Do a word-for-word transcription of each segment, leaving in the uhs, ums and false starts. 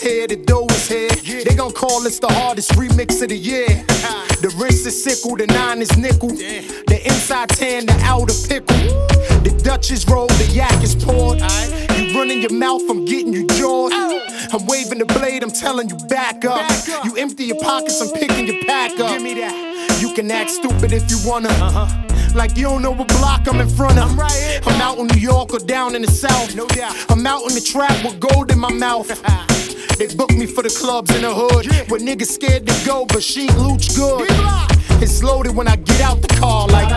is here, the dough is here. Yeah. They gon' call this the hardest remix of the year. The wrist is sickle, the nine is nickel. Yeah. The inside tan, the outer pickle. Woo. The Dutch is rolled, the yak is poured. Right. You running your mouth, I'm getting you jaws. Ow. I'm waving the blade, I'm telling you back up. back up. You empty your pockets, I'm picking your pack up. Give me that. You can act stupid if you wanna. Uh-huh. Like you don't know what block I'm in front of. I'm right here. I'm out in New York or down in the South. No doubt. I'm out in the trap with gold in my mouth. They book me for the clubs in the hood, yeah. Where niggas scared to go, but she looch good. It's loaded when I get out the car like.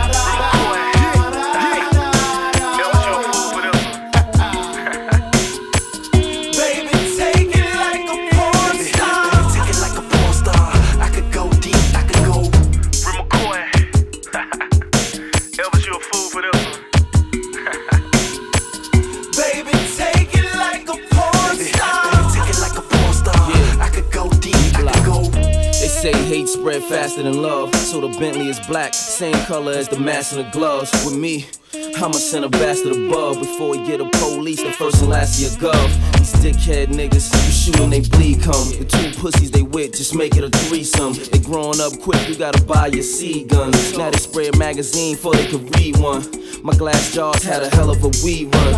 Hate spread faster than love, so the Bentley is black, same color as the mask and the gloves. With me, I'ma send a bastard above before he get a police, the first and last of your gov. These dickhead niggas, you shoot and they bleed come. The two pussies they with, just make it a threesome. They growing up quick, you gotta buy your seed guns. Now they spray a magazine before they could read one. My glass jars had a hell of a weed run.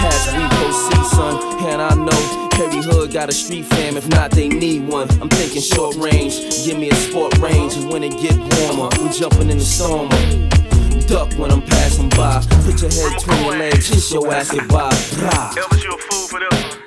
Has we proceed, son, and I know every hood got a street fam, if not they need one. I'm thinking short range, give me a sport range. And when it get warmer, I'm jumping in the storm. Duck when I'm passing by. Put your head between your legs, just your ass get by. Elvis, you a fool for this one.